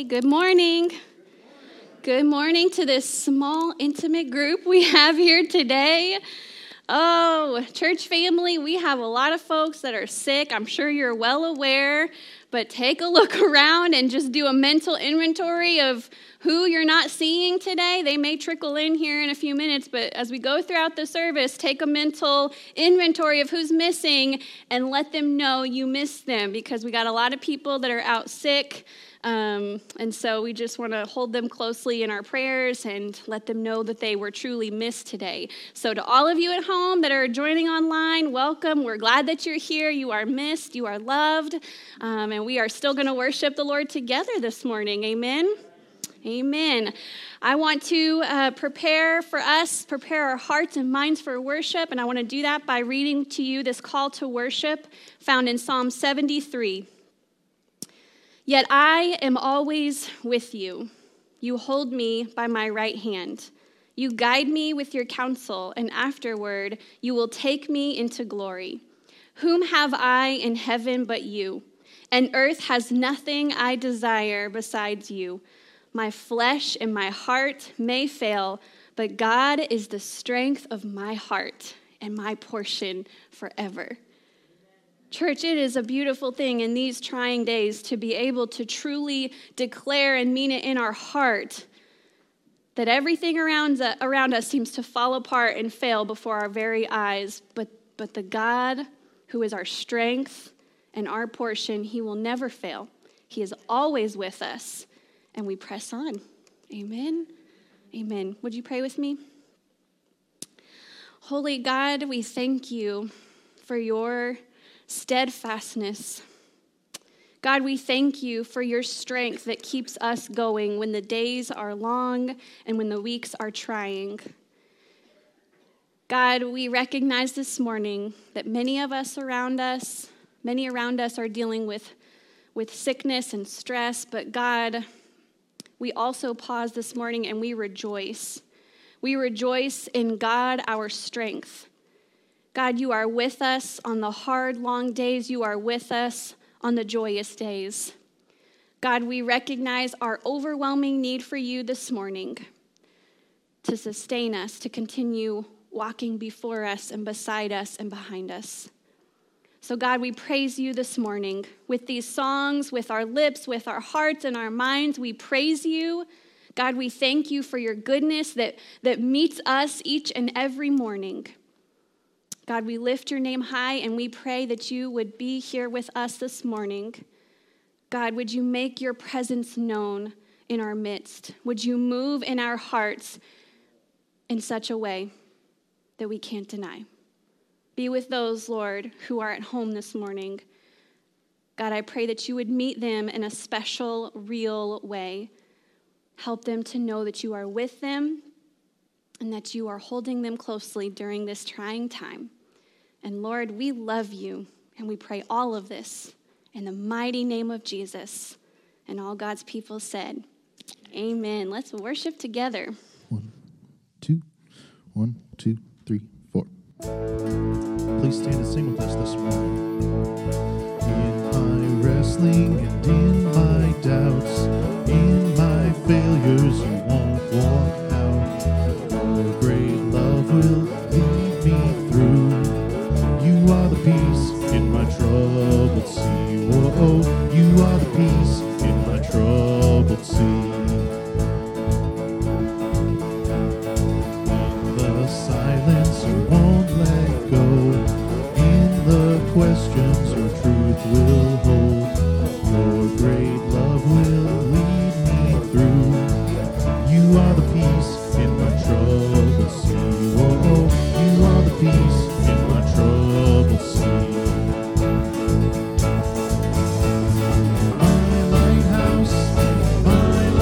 Hey, good morning. Good morning to this small, intimate group we have here today. Oh, church family, we have a lot of folks that are sick. I'm sure you're well aware, but take a look around and just do a mental inventory of who you're not seeing today. They may trickle in here in a few minutes, but as we go throughout the service, take a mental inventory of who's missing and let them know you miss them, because we got a lot of people that are out sick. And so we just want to hold them closely in our prayers and let them know that they were truly missed today. So to all of you at home that are joining online, welcome. We're glad that you're here. You are missed. You are loved. And we are still going to worship the Lord together this morning. Amen. Amen. I want to prepare our hearts and minds for worship. And I want to do that by reading to you this call to worship found in Psalm 73. Yet I am always with you. You hold me by my right hand. You guide me with your counsel, and afterward you will take me into glory. Whom have I in heaven but you? And earth has nothing I desire besides you. My flesh and my heart may fail, but God is the strength of my heart and my portion forever. Church, it is a beautiful thing in these trying days to be able to truly declare and mean it in our heart that everything around us seems to fall apart and fail before our very eyes. But the God who is our strength and our portion, he will never fail. He is always with us, and we press on. Amen. Amen. Would you pray with me? Holy God, we thank you for your steadfastness. God, we thank you for your strength that keeps us going when the days are long and when the weeks are trying. God, we recognize this morning that many around us are dealing with sickness and stress, but God, we also pause this morning and we rejoice. We rejoice in God, our strength. God, you are with us on the hard, long days. You are with us on the joyous days. God, we recognize our overwhelming need for you this morning to sustain us, to continue walking before us and beside us and behind us. So God, we praise you this morning with these songs, with our lips, with our hearts and our minds. We praise you. God, we thank you for your goodness that meets us each and every morning. God, we lift your name high, and we pray that you would be here with us this morning. God, would you make your presence known in our midst? Would you move in our hearts in such a way that we can't deny? Be with those, Lord, who are at home this morning. God, I pray that you would meet them in a special, real way. Help them to know that you are with them and that you are holding them closely during this trying time. And Lord, we love you, and we pray all of this in the mighty name of Jesus. And all God's people said, amen. Let's worship together. 1, 2, 1, 2, 3, 4. Please stand and sing with us this morning. In my wrestling and in my doubts, in my failures, you won't walk out. Your great love will lead me through. You are the peace in my troubled sea. Whoa, you are the peace in my troubled sea. In the silence you won't let go. In the questions your truth will hold. Your great love will lead me through. You are the peace in my troubled sea. Whoa, you are the peace in my troubled sea. My lighthouse, my lighthouse.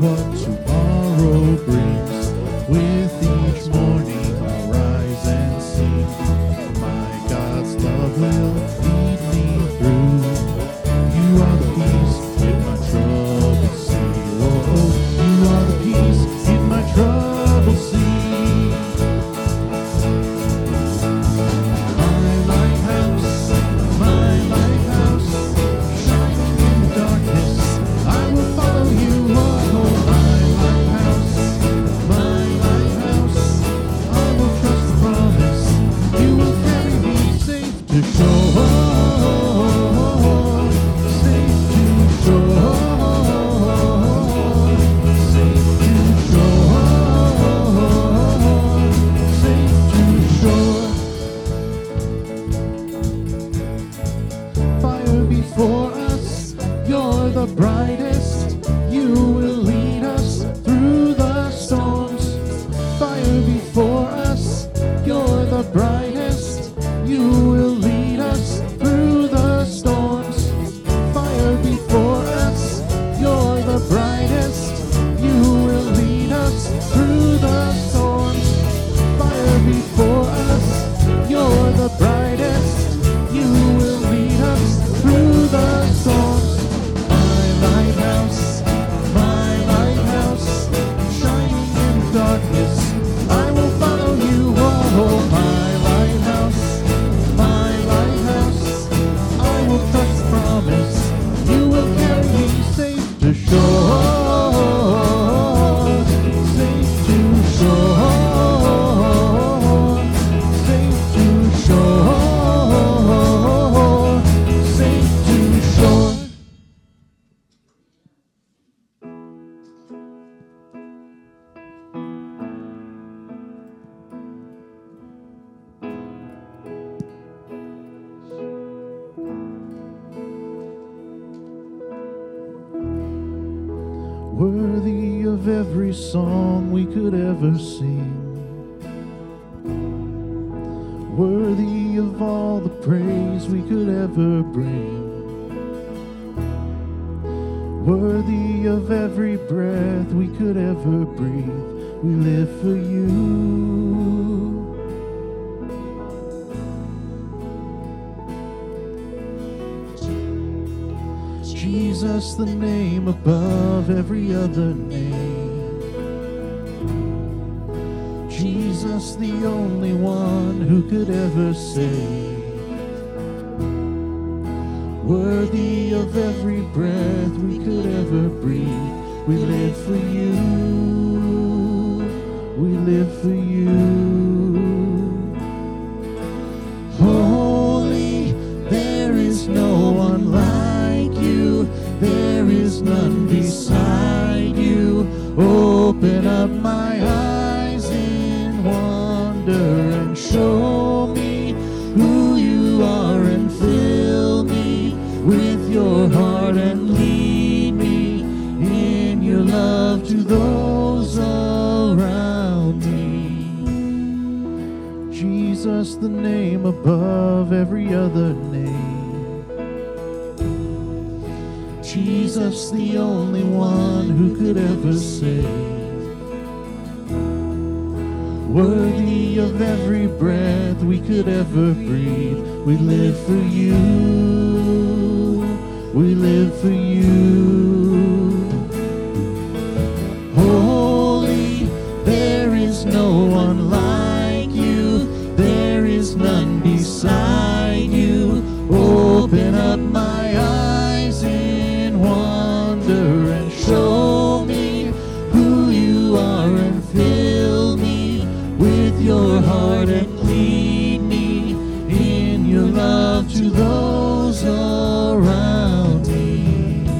what tomorrow brings. With each morning I'll rise and sing, for my God's love will lead me through. You are the peace in my troubled sea. Oh, you are the peace in my troubled sea. For us, you're the brightest. You will lead us through the storms. Fire before us, you're the brightest. You will lead us through the storms. Fire before us, you're the brightest. You will lead us through the storms. Fire before us, you're the brightest. You will lead us through the storms. My lighthouse, my lighthouse, shining in the darkness, I will follow you. Oh, my lighthouse, I will touch the promise. You will carry me safe to shore. Worthy of every song we could ever sing, worthy of all the praise we could ever bring, worthy of every breath we could ever breathe. We live for you, Jesus, the name above every other name. Jesus, the only one who could ever save. Worthy of every breath we could ever breathe. We live for you. We live for you. Holy, there is no one like you. There is none beside you. Open up my eyes in wonder and show me who you are, and fill me with your heart and lead me in your love to those around me. Jesus, the name above every other name. Jesus, the only one who could ever save. Worthy of every breath we could ever breathe. We live for you. We live for you. Holy, there is no one like you. There is none beside you. Open up my eyes and show me who you are, and fill me with your heart and lead me in your love to those around me.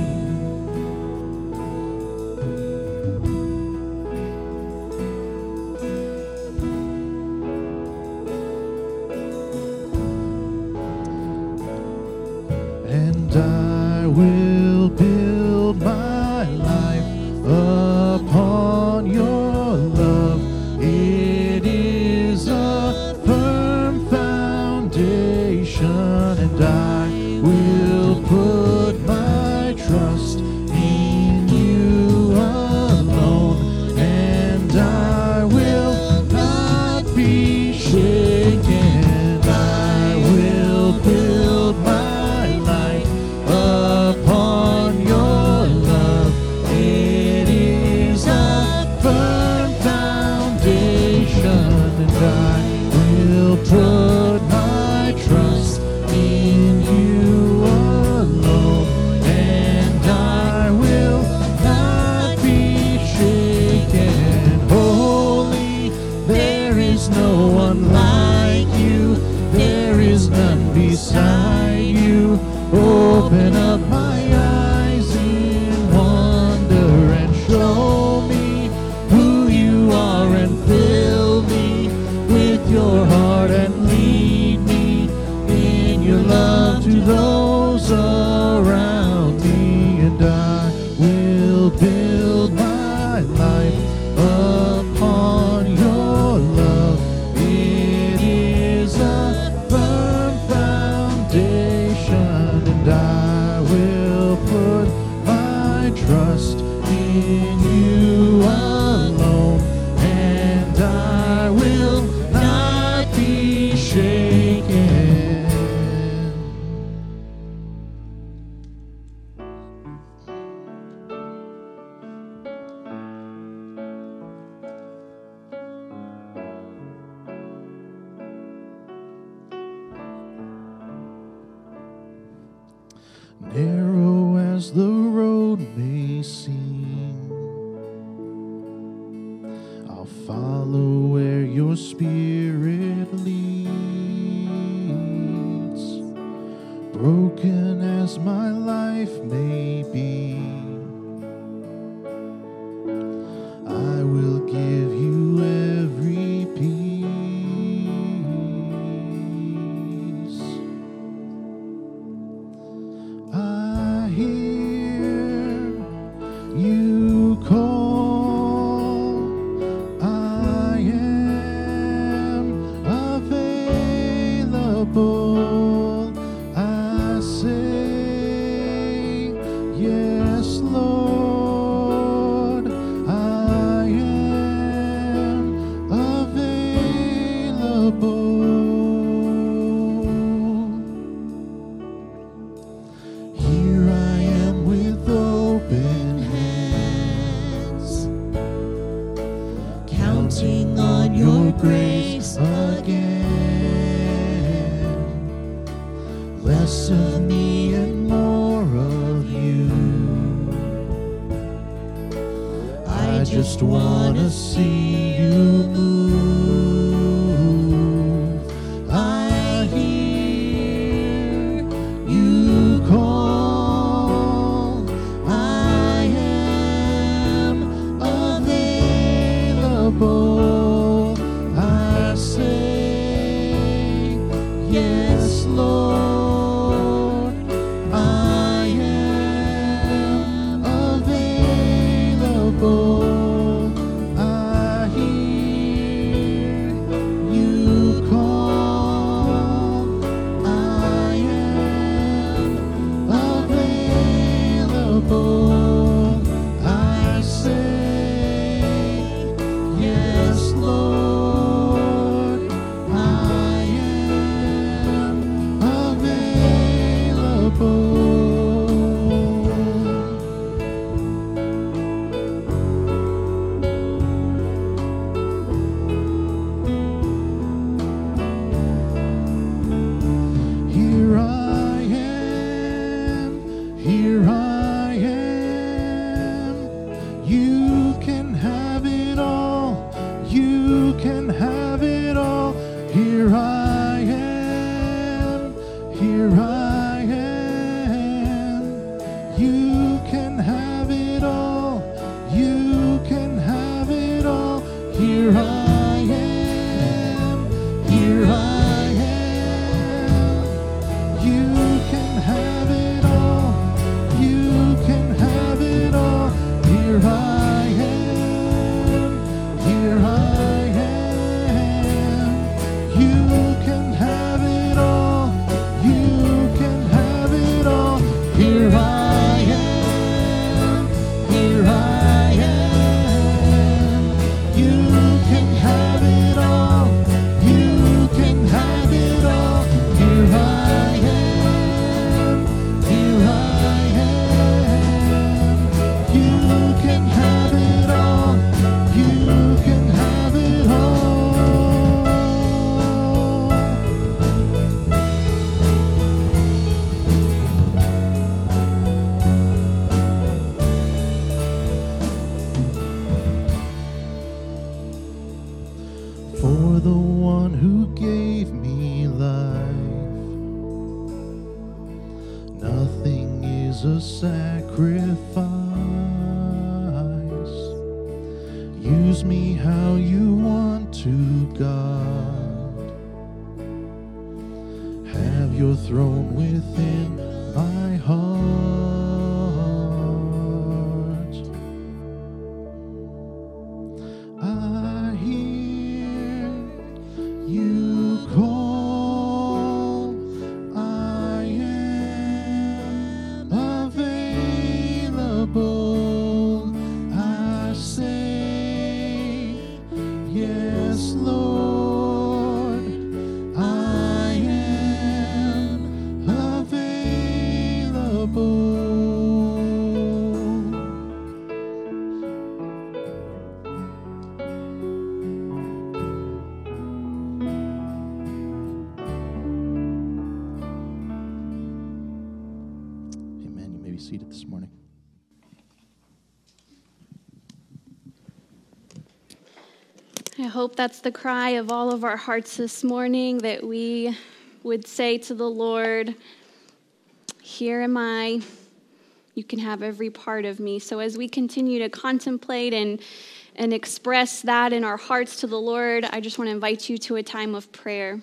And I will build my life upon your love. It is a firm foundation, and I will put my trust in you alone. will build my life upon your love. It is a firm foundation, and I will put my trust in you alone, and I will not be shaken. Narrow as the road may seem, I'll follow where your spirit leads. Broken as my life may be, I will give you every piece. I hear you call. I am available. I say, yes, Lord, I am available. Here I am with open hands, counting on your grace again. Less of me and more of you. I just want to see you move. I hear you call. I am available. I say, yes, Lord, I am available. I hear you call. I am available. I say, yes, Lord, I am available. Here I am, you can have it all, you can have it all. Here I am, you can have it all, you can have it all. Here I am, you can have it all, you can have it all. Here I am, you can have it all, you can have it all. Here I am, you can have it all, you can have it all. Here I am, you can have it all, you can have it all. For the one who gave me life, nothing is a sacrifice. Use me how you want to, God. Have your throne within my heart. about this morning. I hope that's the cry of all of our hearts this morning, that we would say to the Lord, here am I, you can have every part of me. So as we continue to contemplate and express that in our hearts to the Lord, I just want to invite you to a time of prayer.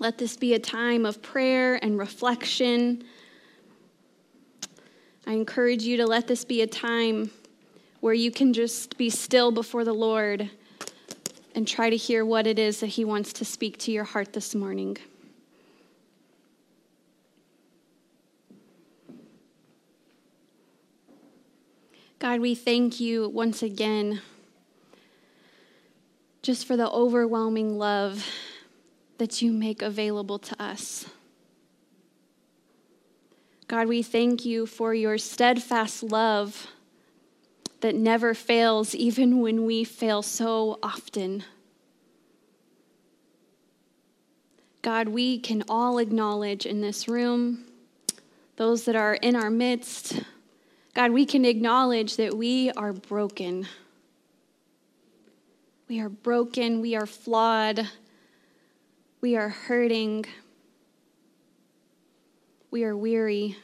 Let this be a time of prayer and reflection. I encourage you to let this be a time where you can just be still before the Lord and try to hear what it is that he wants to speak to your heart this morning. God, we thank you once again just for the overwhelming love that you make available to us. God, we thank you for your steadfast love that never fails, even when we fail so often. God, we can all acknowledge in this room, those that are in our midst, God, we can acknowledge that we are broken. We are broken, we are flawed, we are hurting, we are weary.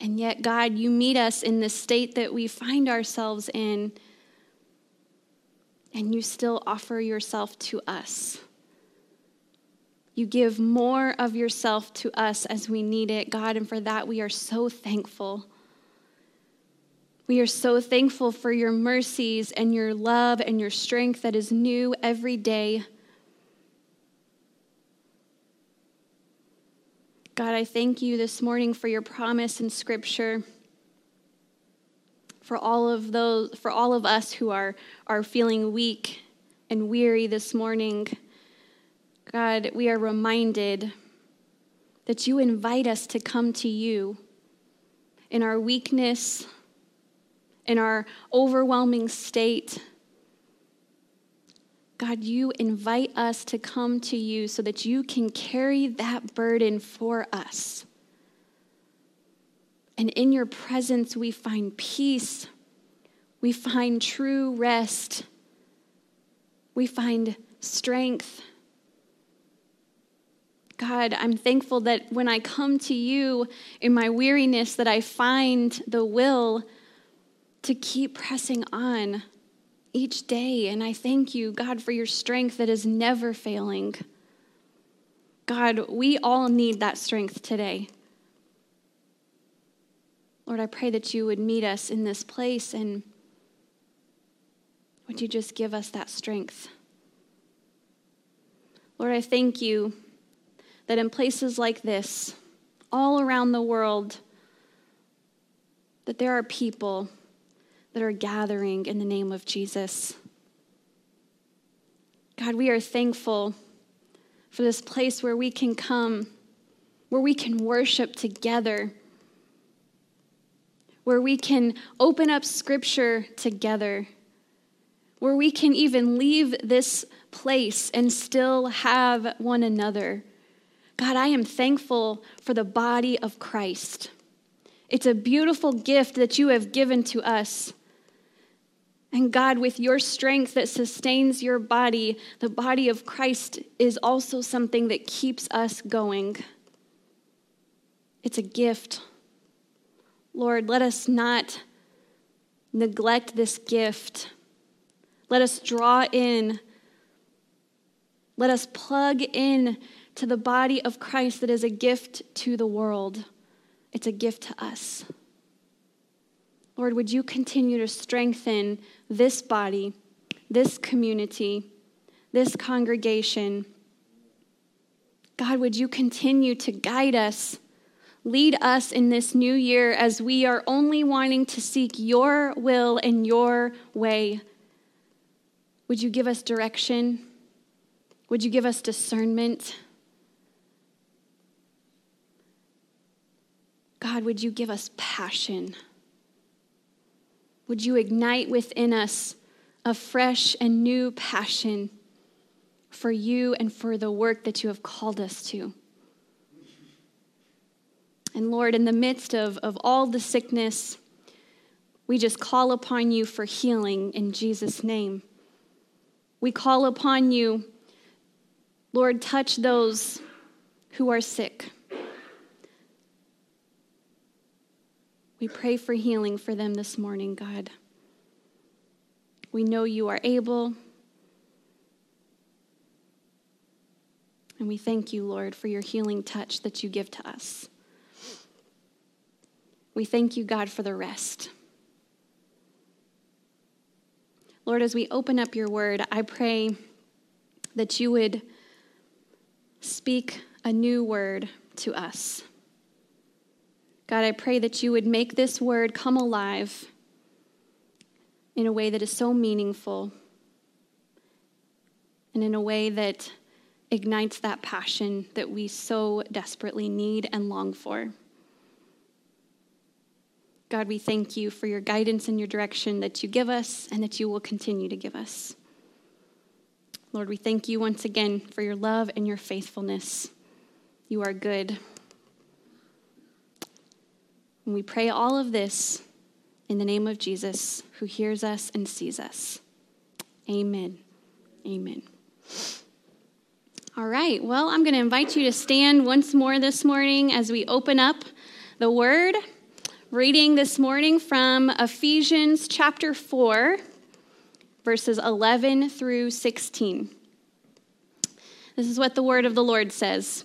And yet, God, you meet us in the state that we find ourselves in, and you still offer yourself to us. You give more of yourself to us as we need it, God, and for that we are so thankful. We are so thankful for your mercies and your love and your strength that is new every day. God, I thank you this morning for your promise in Scripture, for all of us who are feeling weak and weary this morning. God, we are reminded that you invite us to come to you in our weakness, in our overwhelming state. God, you invite us to come to you so that you can carry that burden for us. And in your presence, we find peace. We find true rest. We find strength. God, I'm thankful that when I come to you in my weariness, that I find the will to keep pressing on each day, and I thank you, God, for your strength that is never failing. God, we all need that strength today. Lord, I pray that you would meet us in this place, and would you just give us that strength? Lord, I thank you that in places like this, all around the world, that there are people that are gathering in the name of Jesus. God, we are thankful for this place where we can come, where we can worship together, where we can open up Scripture together, where we can even leave this place and still have one another. God, I am thankful for the body of Christ. It's a beautiful gift that you have given to us. And God, with your strength that sustains your body, the body of Christ is also something that keeps us going. It's a gift. Lord, let us not neglect this gift. Let us draw in. Let us plug in to the body of Christ that is a gift to the world. It's a gift to us. Lord, would you continue to strengthen this body, this community, this congregation? God, would you continue to guide us, lead us in this new year as we are only wanting to seek your will and your way? Would you give us direction? Would you give us discernment? God, would you give us passion? Would you ignite within us a fresh and new passion for you and for the work that you have called us to? And Lord, in the midst of all the sickness, we just call upon you for healing in Jesus' name. We call upon you, Lord, touch those who are sick. We pray for healing for them this morning, God. We know you are able. And we thank you, Lord, for your healing touch that you give to us. We thank you, God, for the rest. Lord, as we open up your word, I pray that you would speak a new word to us. God, I pray that you would make this word come alive in a way that is so meaningful and in a way that ignites that passion that we so desperately need and long for. God, we thank you for your guidance and your direction that you give us and that you will continue to give us. Lord, we thank you once again for your love and your faithfulness. You are good. And we pray all of this in the name of Jesus, who hears us and sees us. Amen. Amen. All right, well, I'm going to invite you to stand once more this morning as we open up the word. Reading this morning from Ephesians chapter 4, verses 11 through 16. This is what the word of the Lord says.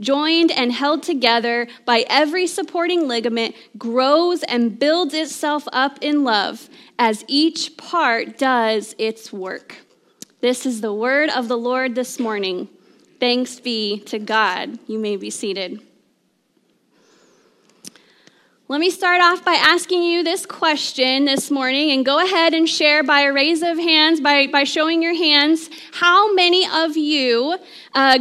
joined and held together by every supporting ligament, grows and builds itself up in love as each part does its work." This is the word of the Lord this morning. Thanks be to God. You may be seated. Let me start off by asking you this question this morning, and go ahead and share by a raise of hands, by showing your hands. How many of you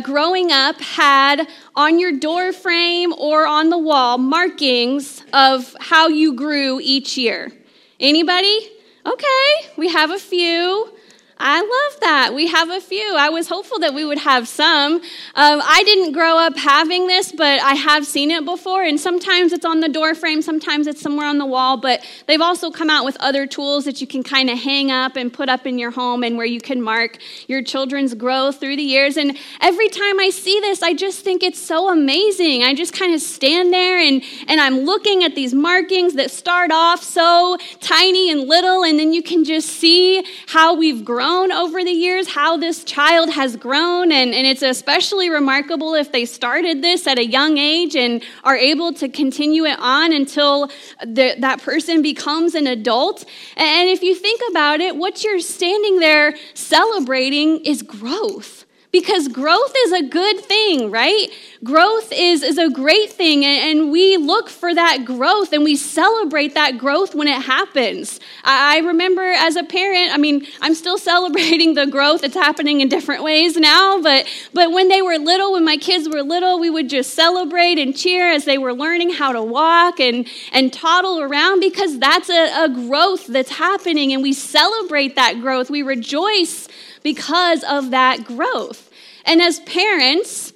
growing up had on your door frame or on the wall markings of how you grew each year? Anybody? Okay, we have a few. I love that. We have a few. I was hopeful that we would have some. I didn't grow up having this, but I have seen it before. And sometimes it's on the door frame. Sometimes it's somewhere on the wall. But they've also come out with other tools that you can kind of hang up and put up in your home, and where you can mark your children's growth through the years. And every time I see this, I just think it's so amazing. I just kind of stand there and I'm looking at these markings that start off so tiny and little, and then you can just see how we've grown over the years, how this child has grown, and it's especially remarkable if they started this at a young age and are able to continue it on until that person becomes an adult. And if you think about it, what you're standing there celebrating is growth. Because growth is a good thing, right? Growth is a great thing, and we look for that growth, and we celebrate that growth when it happens. I remember as a parent, I'm still celebrating the growth. It's happening in different ways now, but when they were little, when my kids were little, we would just celebrate and cheer as they were learning how to walk and toddle around, because that's a growth that's happening, and we celebrate that growth. We rejoice because of that growth. And as parents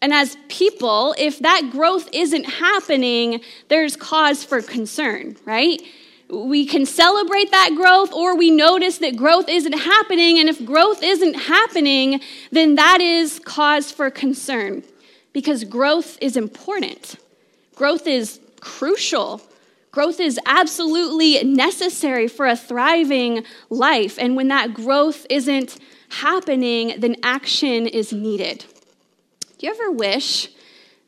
and as people, if that growth isn't happening, there's cause for concern, right? We can celebrate that growth, or we notice that growth isn't happening. And if growth isn't happening, then that is cause for concern, because growth is important. Growth is crucial. Growth is absolutely necessary for a thriving life. And when that growth isn't happening, then action is needed. Do you ever wish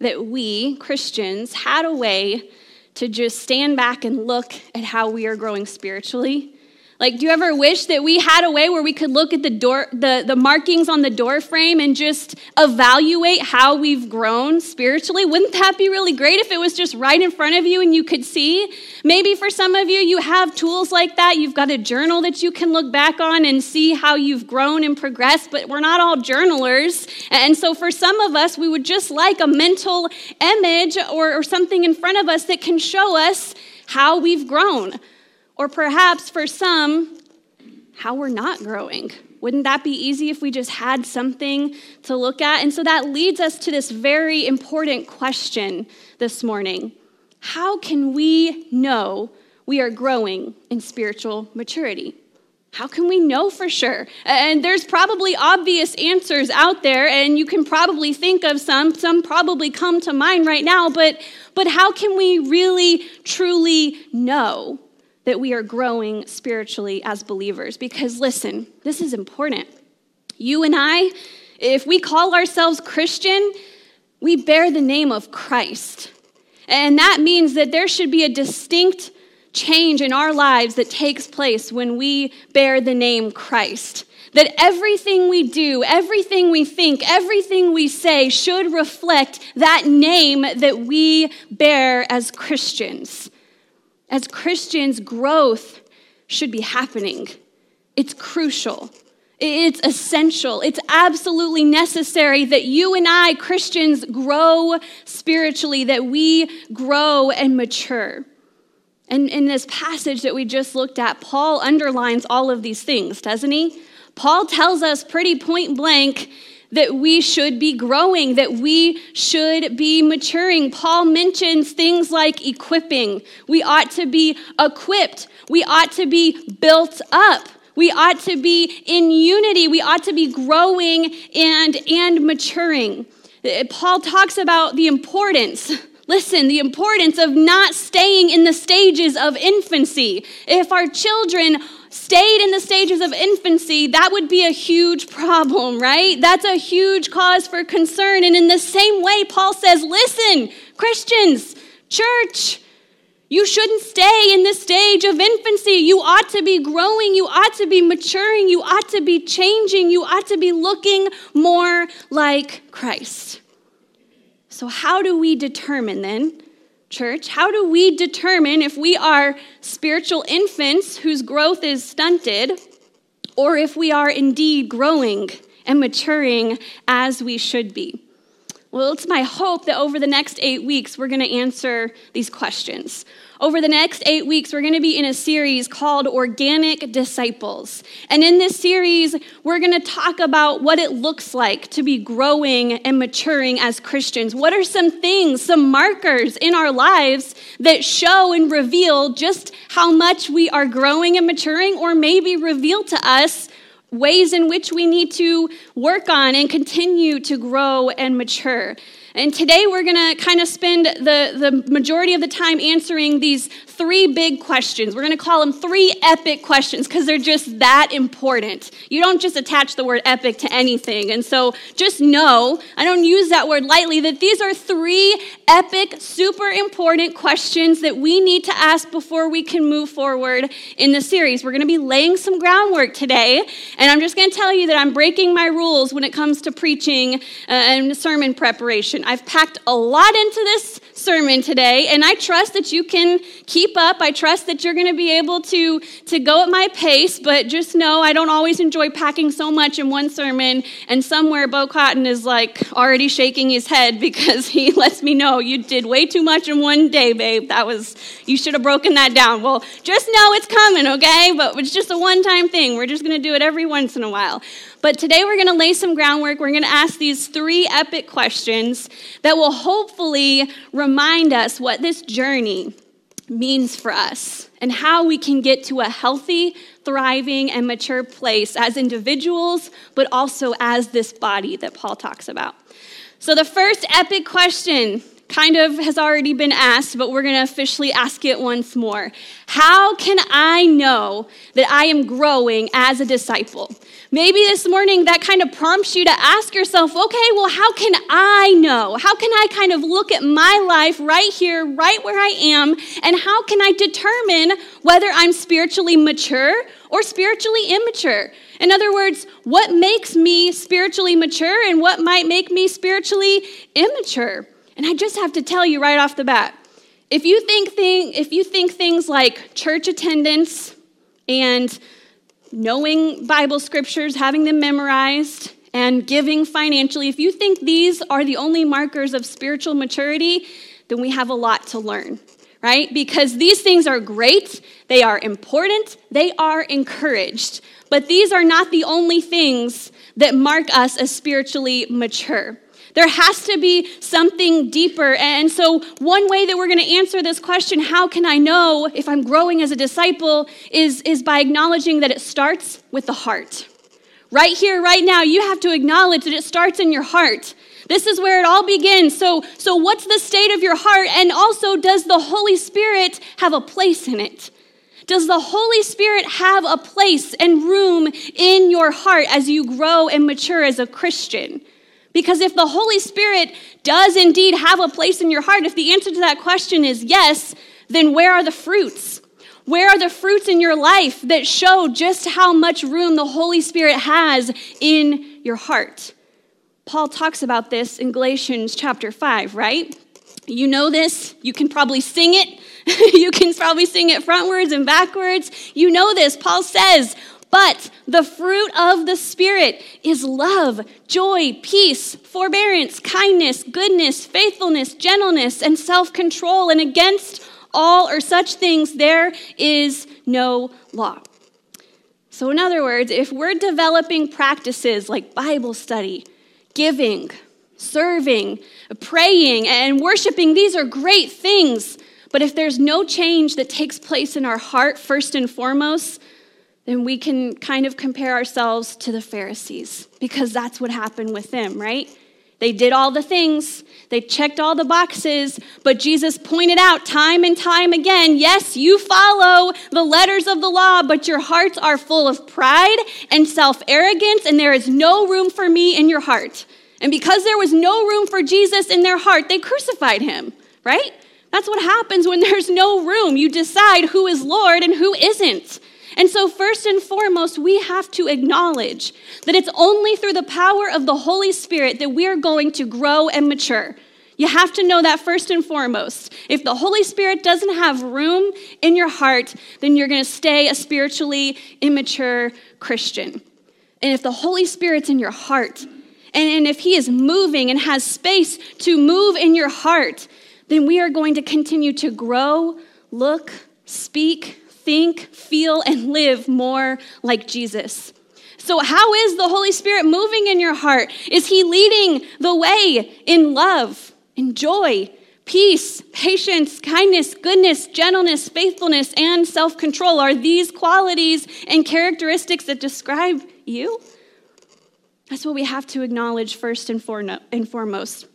that we, Christians, had a way to just stand back and look at how we are growing spiritually? Like, do you ever wish that we had a way where we could look at the markings on the door frame and just evaluate how we've grown spiritually? Wouldn't that be really great if it was just right in front of you and you could see? Maybe for some of you, you have tools like that. You've got a journal that you can look back on and see how you've grown and progressed, but we're not all journalers. And so for some of us, we would just like a mental image or something in front of us that can show us how we've grown. Or perhaps for some, how we're not growing. Wouldn't that be easy if we just had something to look at? And so that leads us to this very important question this morning. How can we know we are growing in spiritual maturity? How can we know for sure? And there's probably obvious answers out there, and you can probably think of some. Some probably come to mind right now, but how can we really, truly know that we are growing spiritually as believers? Because listen, this is important. You and I, if we call ourselves Christian, we bear the name of Christ. And that means that there should be a distinct change in our lives that takes place when we bear the name Christ. That everything we do, everything we think, everything we say should reflect that name that we bear as Christians. As Christians, growth should be happening. It's crucial. It's essential. It's absolutely necessary that you and I, Christians, grow spiritually, that we grow and mature. And in this passage that we just looked at, Paul underlines all of these things, doesn't he? Paul tells us pretty point blank that we should be growing, that we should be maturing. Paul mentions things like equipping. We ought to be equipped. We ought to be built up. We ought to be in unity. We ought to be growing and maturing. Paul talks about the importance. Listen, the importance of not staying in the stages of infancy. If our children stayed in the stages of infancy, that would be a huge problem, right? That's a huge cause for concern. And in the same way, Paul says, listen, Christians, church, you shouldn't stay in the stage of infancy. You ought to be growing. You ought to be maturing. You ought to be changing. You ought to be looking more like Christ. So how do we determine then, church, how do we determine if we are spiritual infants whose growth is stunted, or if we are indeed growing and maturing as we should be? Well, it's my hope that over the next 8 weeks, we're going to answer these questions. Over the next 8 weeks, we're going to be in a series called Organic Disciples. And in this series, we're going to talk about what it looks like to be growing and maturing as Christians. What are some things, some markers in our lives that show and reveal just how much we are growing and maturing, or maybe reveal to us ways in which we need to work on and continue to grow and mature. And today we're going to kind of spend the majority of the time answering these three big questions. We're going to call them three epic questions because they're just that important. You don't just attach the word epic to anything. And so just know, I don't use that word lightly, that these are three epic, super important questions that we need to ask before we can move forward in the series. We're going to be laying some groundwork today. And I'm just going to tell you that I'm breaking my rules when it comes to preaching and sermon preparation. I've packed a lot into this sermon today, and I trust that you can keep up. I trust that you're going to be able to go at my pace, but just know I don't always enjoy packing so much in one sermon, and somewhere Bo Cotton is like already shaking his head because he lets me know you did way too much in one day, babe. You should have broken that down. Well, just know it's coming, okay? But it's just a one-time thing. We're just going to do it every once in a while. But today we're going to lay some groundwork. We're going to ask these three epic questions that will hopefully remind us what this journey means for us and how we can get to a healthy, thriving, and mature place as individuals, but also as this body that Paul talks about. So the first epic question kind of has already been asked, but we're going to officially ask it once more. How can I know that I am growing as a disciple? Maybe this morning that kind of prompts you to ask yourself, okay, well, how can I know? How can I kind of look at my life right here, right where I am, and how can I determine whether I'm spiritually mature or spiritually immature? In other words, what makes me spiritually mature and what might make me spiritually immature? And I just have to tell you right off the bat, if you think things like church attendance and knowing Bible scriptures, having them memorized, and giving financially, if you think these are the only markers of spiritual maturity, then we have a lot to learn, right? Because these things are great, they are important, they are encouraged, but these are not the only things that mark us as spiritually mature. There has to be something deeper. And so one way that we're going to answer this question, how can I know if I'm growing as a disciple, is by acknowledging that it starts with the heart. Right here, right now, you have to acknowledge that it starts in your heart. This is where it all begins. So what's the state of your heart? And also, does the Holy Spirit have a place in it? Does the Holy Spirit have a place and room in your heart as you grow and mature as a Christian? Because if the Holy Spirit does indeed have a place in your heart, if the answer to that question is yes, then where are the fruits? Where are the fruits in your life that show just how much room the Holy Spirit has in your heart? Paul talks about this in Galatians chapter 5, right? You know this. You can probably sing it. You can probably sing it frontwards and backwards. You know this. Paul says, but the fruit of the Spirit is love, joy, peace, forbearance, kindness, goodness, faithfulness, gentleness, and self-control. And against all or such things, there is no law. So in other words, if we're developing practices like Bible study, giving, serving, praying, and worshiping, these are great things. But if there's no change that takes place in our heart, first and foremost, then we can kind of compare ourselves to the Pharisees, because that's what happened with them, right? They did all the things, they checked all the boxes, but Jesus pointed out time and time again, yes, you follow the letters of the law, but your hearts are full of pride and self-arrogance, and there is no room for me in your heart. And because there was no room for Jesus in their heart, they crucified him, right? That's what happens when there's no room. You decide who is Lord and who isn't. And so first and foremost, we have to acknowledge that it's only through the power of the Holy Spirit that we are going to grow and mature. You have to know that first and foremost. If the Holy Spirit doesn't have room in your heart, then you're going to stay a spiritually immature Christian. And if the Holy Spirit's in your heart, and if he is moving and has space to move in your heart, then we are going to continue to grow, look, speak, think, feel, and live more like Jesus. So how is the Holy Spirit moving in your heart? Is he leading the way in love, in joy, peace, patience, kindness, goodness, gentleness, faithfulness, and self-control? Are these qualities and characteristics that describe you? That's what we have to acknowledge first and foremost.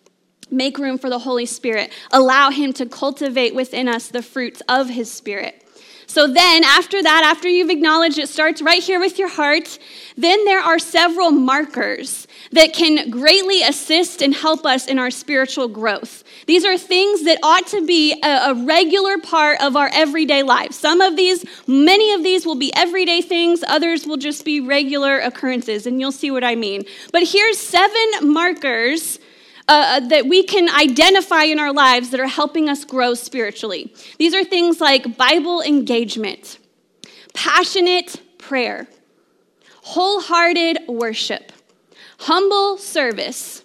Make room for the Holy Spirit. Allow him to cultivate within us the fruits of his Spirit. So then, after that, after you've acknowledged it starts right here with your heart, then there are several markers that can greatly assist and help us in our spiritual growth. These are things that ought to be a regular part of our everyday lives. Some of these, many of these will be everyday things. Others will just be regular occurrences, and you'll see what I mean. But here's 7 markers that we can identify in our lives that are helping us grow spiritually. These are things like Bible engagement, passionate prayer, wholehearted worship, humble service,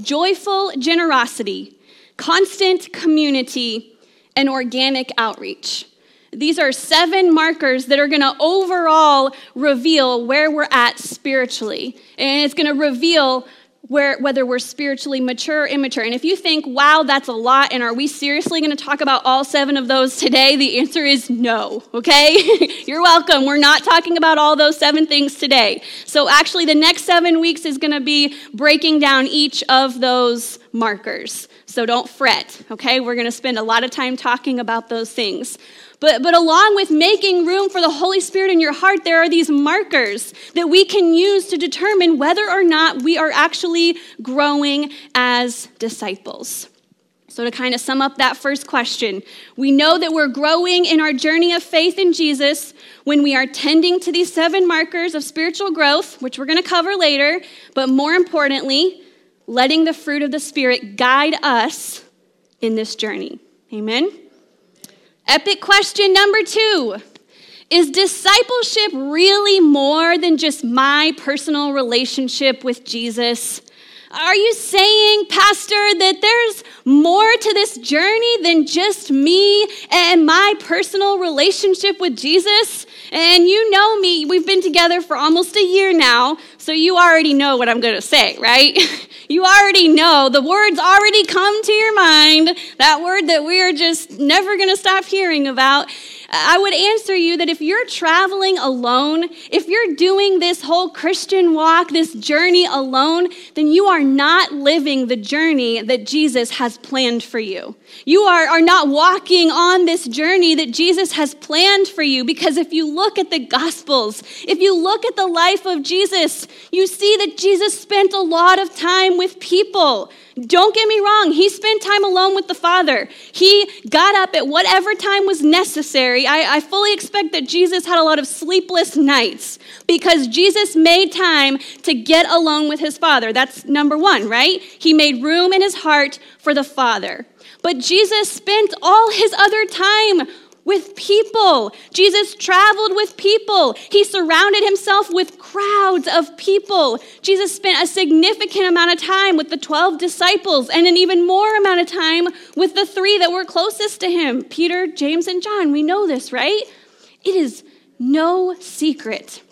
joyful generosity, constant community, and organic outreach. These are 7 markers that are going to overall reveal where we're at spiritually. And it's going to reveal whether we're spiritually mature or immature. And if you think, wow, that's a lot, and are we seriously going to talk about all 7 of those today? The answer is no, okay? You're welcome. We're not talking about all those 7 things today. So actually, the next 7 weeks is going to be breaking down each of those markers. So don't fret, okay? We're going to spend a lot of time talking about those things. But along with making room for the Holy Spirit in your heart, there are these markers that we can use to determine whether or not we are actually growing as disciples. So to kind of sum up that first question, we know that we're growing in our journey of faith in Jesus when we are tending to these 7 markers of spiritual growth, which we're going to cover later, but more importantly, letting the fruit of the Spirit guide us in this journey. Amen? Epic question number 2. Is discipleship really more than just my personal relationship with Jesus? Are you saying, Pastor, that there's more to this journey than just me and my personal relationship with Jesus? And you know me, we've been together for almost a year now, so you already know what I'm going to say, right? You already know. The words already come to your mind, that word that we are just never going to stop hearing about. I would answer you that if you're traveling alone, if you're doing this whole Christian walk, this journey alone, then you are not living the journey that Jesus has planned for you. You are not walking on this journey that Jesus has planned for you, because if you look at the Gospels, if you look at the life of Jesus, you see that Jesus spent a lot of time with people. Don't get me wrong, he spent time alone with the Father. He got up at whatever time was necessary. I fully expect that Jesus had a lot of sleepless nights because Jesus made time to get alone with his Father. That's number 1, right? He made room in his heart for the Father. But Jesus spent all his other time with people. Jesus traveled with people. He surrounded himself with crowds of people. Jesus spent a significant amount of time with the 12 disciples and an even more amount of time with the 3 that were closest to him, Peter, James, and John. We know this, right? It is no secret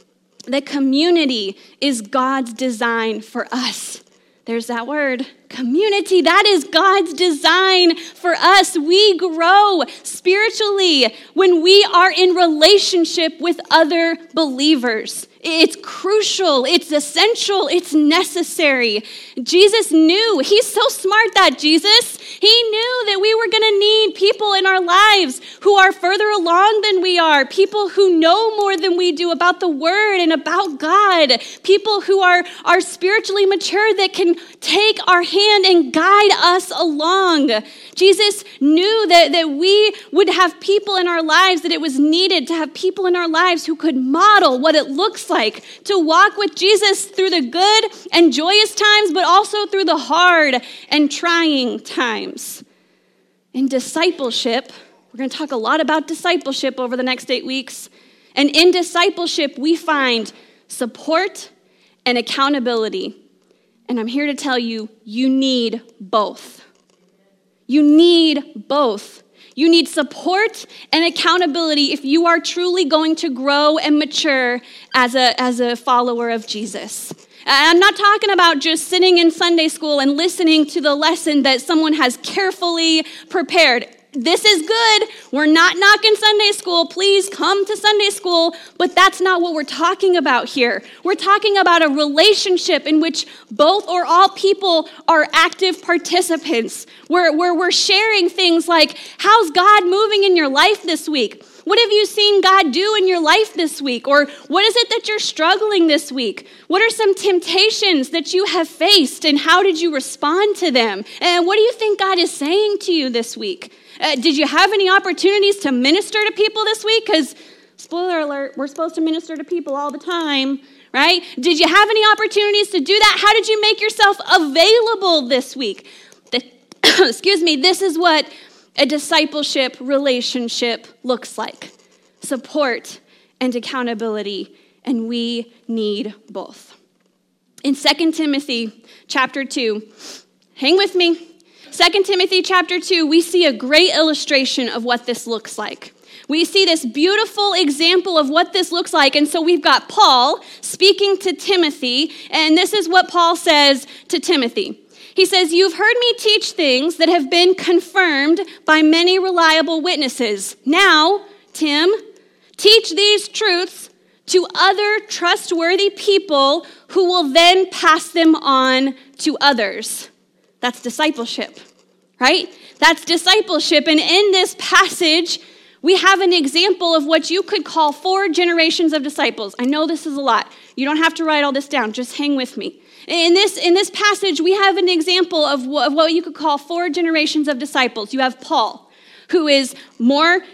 that community is God's design for us. There's that word, community. That is God's design for us. We grow spiritually when we are in relationship with other believers. It's crucial. It's essential. It's necessary. Jesus knew. He's so smart, that Jesus. He knew that we were going to need people in our lives who are further along than we are, people who know more than we do about the Word and about God, people who are spiritually mature that can take our hand and guide us along. Jesus knew that we would have people in our lives, that it was needed to have people in our lives who could model what it looks like to walk with Jesus through the good and joyous times, but also through the hard and trying times. In discipleship, we're going to talk a lot about discipleship over the next 8 weeks. And in discipleship, we find support and accountability. And I'm here to tell you, you need both. You need both. You need support and accountability if you are truly going to grow and mature as a follower of Jesus. And I'm not talking about just sitting in Sunday school and listening to the lesson that someone has carefully prepared. This is good. We're not knocking Sunday school. Please come to Sunday school. But that's not what we're talking about here. We're talking about a relationship in which both or all people are active participants, where we're sharing things like, how's God moving in your life this week? What have you seen God do in your life this week? Or what is it that you're struggling this week? What are some temptations that you have faced and how did you respond to them? And what do you think God is saying to you this week? Did you have any opportunities to minister to people this week? Because, spoiler alert, we're supposed to minister to people all the time, right? Did you have any opportunities to do that? How did you make yourself available this week? This is what a discipleship relationship looks like. Support and accountability, and we need both. In 2 Timothy chapter 2, hang with me. 2 Timothy chapter 2, we see a great illustration of what this looks like. We see this beautiful example of what this looks like. And so we've got Paul speaking to Timothy, and this is what Paul says to Timothy. He says, "You've heard me teach things that have been confirmed by many reliable witnesses. Now, Tim, teach these truths to other trustworthy people who will then pass them on to others." That's discipleship, right? That's discipleship. And in this passage, we have an example of what you could call 4 generations of disciples. I know this is a lot. You don't have to write all this down. Just hang with me. In this passage, we have an example of what you could call 4 generations of disciples. You have Paul, who is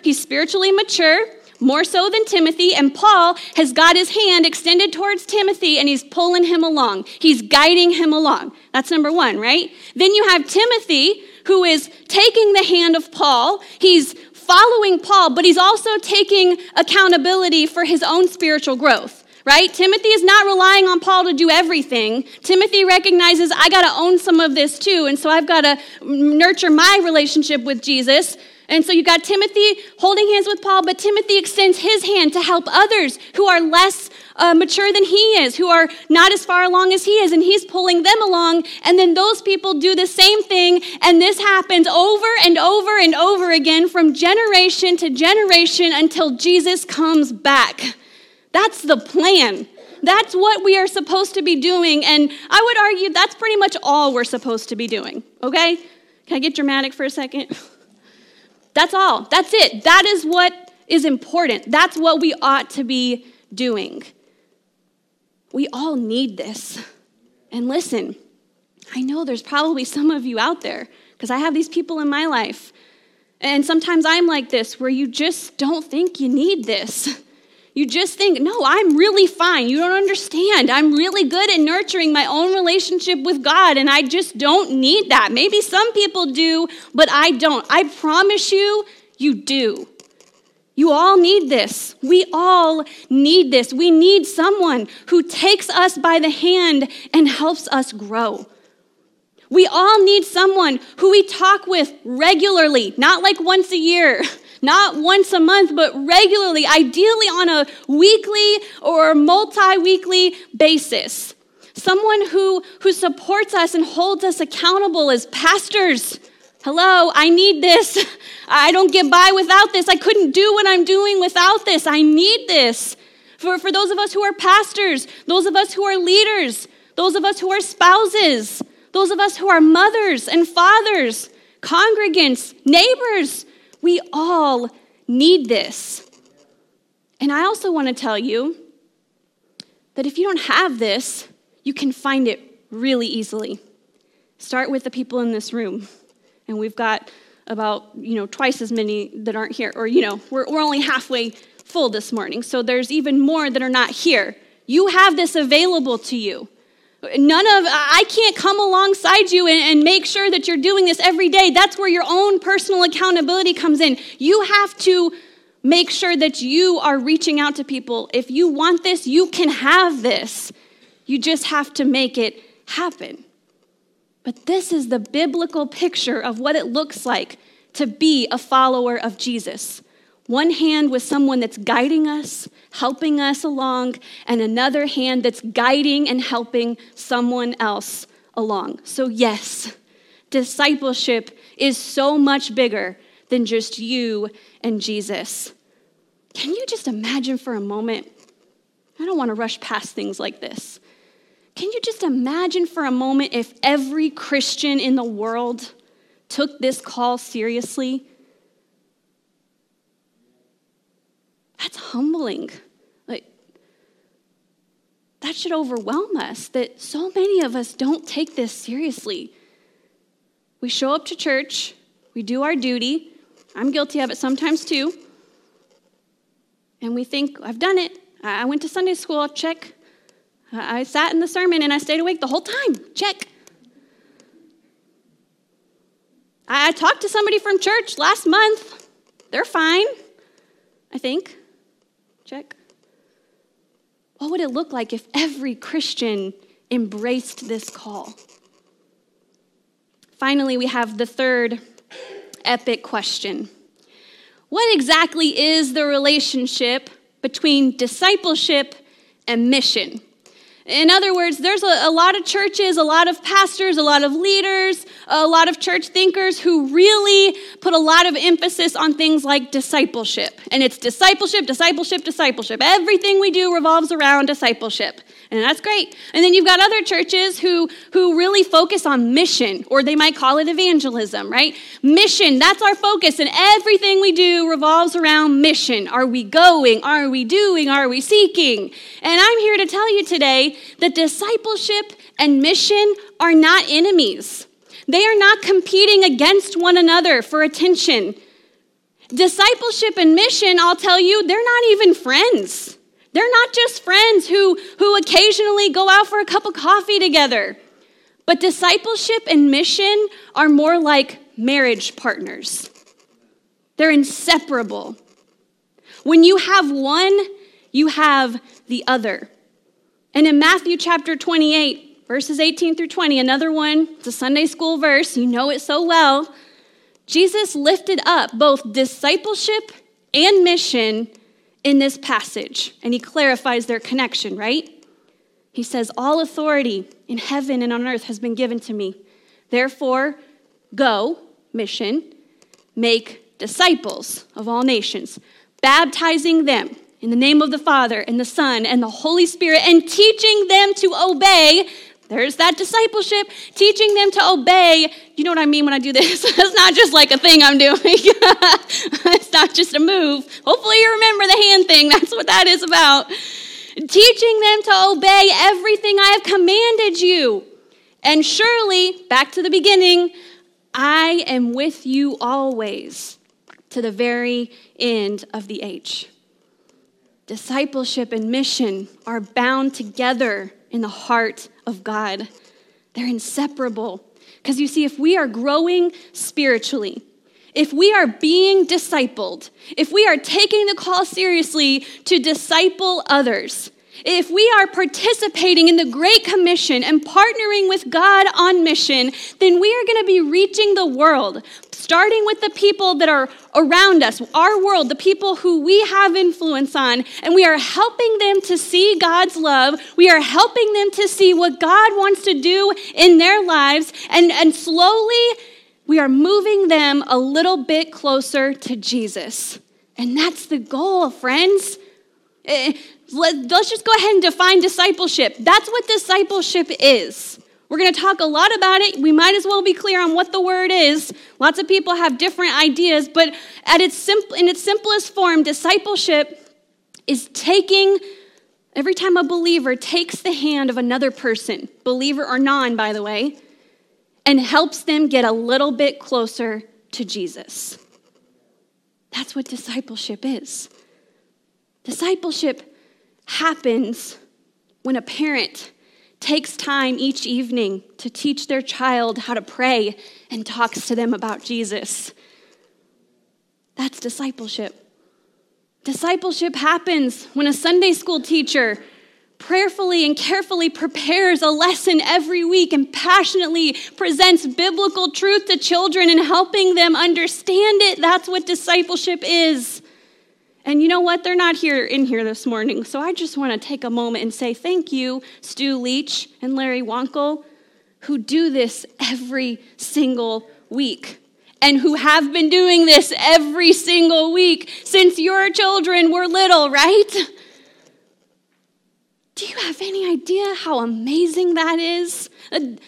he's spiritually mature, more so than Timothy, and Paul has got his hand extended towards Timothy, and he's pulling him along. He's guiding him along. That's number one, right? Then you have Timothy, who is taking the hand of Paul. He's following Paul, but he's also taking accountability for his own spiritual growth, right? Timothy is not relying on Paul to do everything. Timothy recognizes, I got to own some of this too, and so I've got to nurture my relationship with Jesus. And so you got Timothy holding hands with Paul, but Timothy extends his hand to help others who are less mature than he is, who are not as far along as he is, and he's pulling them along, and then those people do the same thing, and this happens over and over and over again from generation to generation until Jesus comes back. That's the plan. That's what we are supposed to be doing, and I would argue that's pretty much all we're supposed to be doing, okay? Can I get dramatic for a second? That's all. That's it. That is what is important. That's what we ought to be doing. We all need this. And listen, I know there's probably some of you out there, because I have these people in my life. And sometimes I'm like this, where you just don't think you need this. You just think, no, I'm really fine. You don't understand. I'm really good at nurturing my own relationship with God, and I just don't need that. Maybe some people do, but I don't. I promise you, you do. You all need this. We all need this. We need someone who takes us by the hand and helps us grow. We all need someone who we talk with regularly, not like once a year. Not once a month, but regularly, ideally on a weekly or multi-weekly basis. Someone who supports us and holds us accountable as pastors. Hello, I need this. I don't get by without this. I couldn't do what I'm doing without this. I need this. For those of us who are pastors, those of us who are leaders, those of us who are spouses, those of us who are mothers and fathers, congregants, neighbors, we all need this. And I also want to tell you that if you don't have this, you can find it really easily. Start with the people in this room. And we've got about, twice as many that aren't here. Or, we're only halfway full this morning. So there's even more that are not here. You have this available to you. I can't come alongside you and make sure that you're doing this every day. That's where your own personal accountability comes in. You have to make sure that you are reaching out to people. If you want this, you can have this. You just have to make it happen. But this is the biblical picture of what it looks like to be a follower of Jesus. One hand with someone that's guiding us, helping us along, and another hand that's guiding and helping someone else along. So yes, discipleship is so much bigger than just you and Jesus. Can you just imagine for a moment? I don't want to rush past things like this. Can you just imagine for a moment if every Christian in the world took this call seriously? That's humbling. That should overwhelm us that so many of us don't take this seriously. We show up to church, we do our duty. I'm guilty of it sometimes too. And we think, I've done it. I went to Sunday school, check. I sat in the sermon and I stayed awake the whole time, check. I talked to somebody from church last month. They're fine, I think. Check. What would it look like if every Christian embraced this call? Finally, we have the third epic question. What exactly is the relationship between discipleship and mission? In other words, there's a lot of churches, a lot of pastors, a lot of leaders, a lot of church thinkers who really put a lot of emphasis on things like discipleship. And it's discipleship, discipleship, discipleship. Everything we do revolves around discipleship. And that's great. And then you've got other churches who really focus on mission, or they might call it evangelism, right? Mission, that's our focus, and everything we do revolves around mission. Are we going? Are we doing? Are we seeking? And I'm here to tell you today that discipleship and mission are not enemies. They are not competing against one another for attention. Discipleship and mission, I'll tell you, they're not even friends. They're not just friends who occasionally go out for a cup of coffee together. But discipleship and mission are more like marriage partners. They're inseparable. When you have one, you have the other. And in Matthew chapter 28, verses 18 through 20, another one, it's a Sunday school verse, you know it so well. Jesus lifted up both discipleship and mission in this passage, and he clarifies their connection, right? He says, all authority in heaven and on earth has been given to me. Therefore, go, mission, make disciples of all nations, baptizing them in the name of the Father and the Son and the Holy Spirit, and teaching them to obey. There's that discipleship, teaching them to obey. You know what I mean when I do this? It's not just like a thing I'm doing. It's not just a move. Hopefully you remember the hand thing. That's what that is about. Teaching them to obey everything I have commanded you. And surely, back to the beginning, I am with you always to the very end of the age. Discipleship and mission are bound together in the heart of God. They're inseparable. Because you see, if we are growing spiritually, if we are being discipled, if we are taking the call seriously to disciple others, if we are participating in the Great Commission and partnering with God on mission, then we are going to be reaching the world, starting with the people that are around us, our world, the people who we have influence on, and we are helping them to see God's love. We are helping them to see what God wants to do in their lives, and slowly we are moving them a little bit closer to Jesus. And that's the goal, friends. Let's just go ahead and define discipleship. That's what discipleship is. We're going to talk a lot about it. We might as well be clear on what the word is. Lots of people have different ideas, but in its simplest form, discipleship is taking, every time a believer takes the hand of another person, believer or non, by the way, and helps them get a little bit closer to Jesus. That's what discipleship is. Discipleship happens when a parent takes time each evening to teach their child how to pray and talks to them about Jesus. That's discipleship. Discipleship happens when a Sunday school teacher prayerfully and carefully prepares a lesson every week and passionately presents biblical truth to children and helping them understand it. That's what discipleship is. And you know what? They're not in here this morning. So I just want to take a moment and say thank you, Stu Leach and Larry Wankel, who do this every single week and who have been doing this every single week since your children were little, right? Do you have any idea how amazing that is? I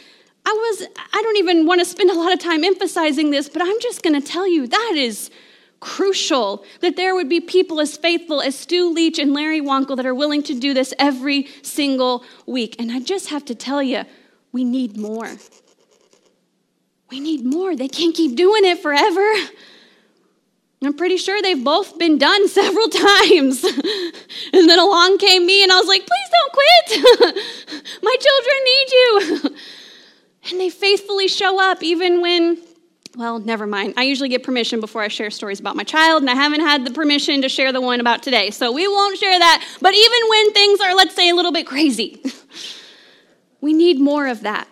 don't even want to spend a lot of time emphasizing this, but I'm just going to tell you that is crucial that there would be people as faithful as Stu Leach and Larry Wankel that are willing to do this every single week. And I just have to tell you, we need more. We need more. They can't keep doing it forever. I'm pretty sure they've both been done several times. And then along came me and I was like, please don't quit. My children need you. And they faithfully show up even when never mind. I usually get permission before I share stories about my child, and I haven't had the permission to share the one about today, so we won't share that. But even when things are, let's say, a little bit crazy, we need more of that.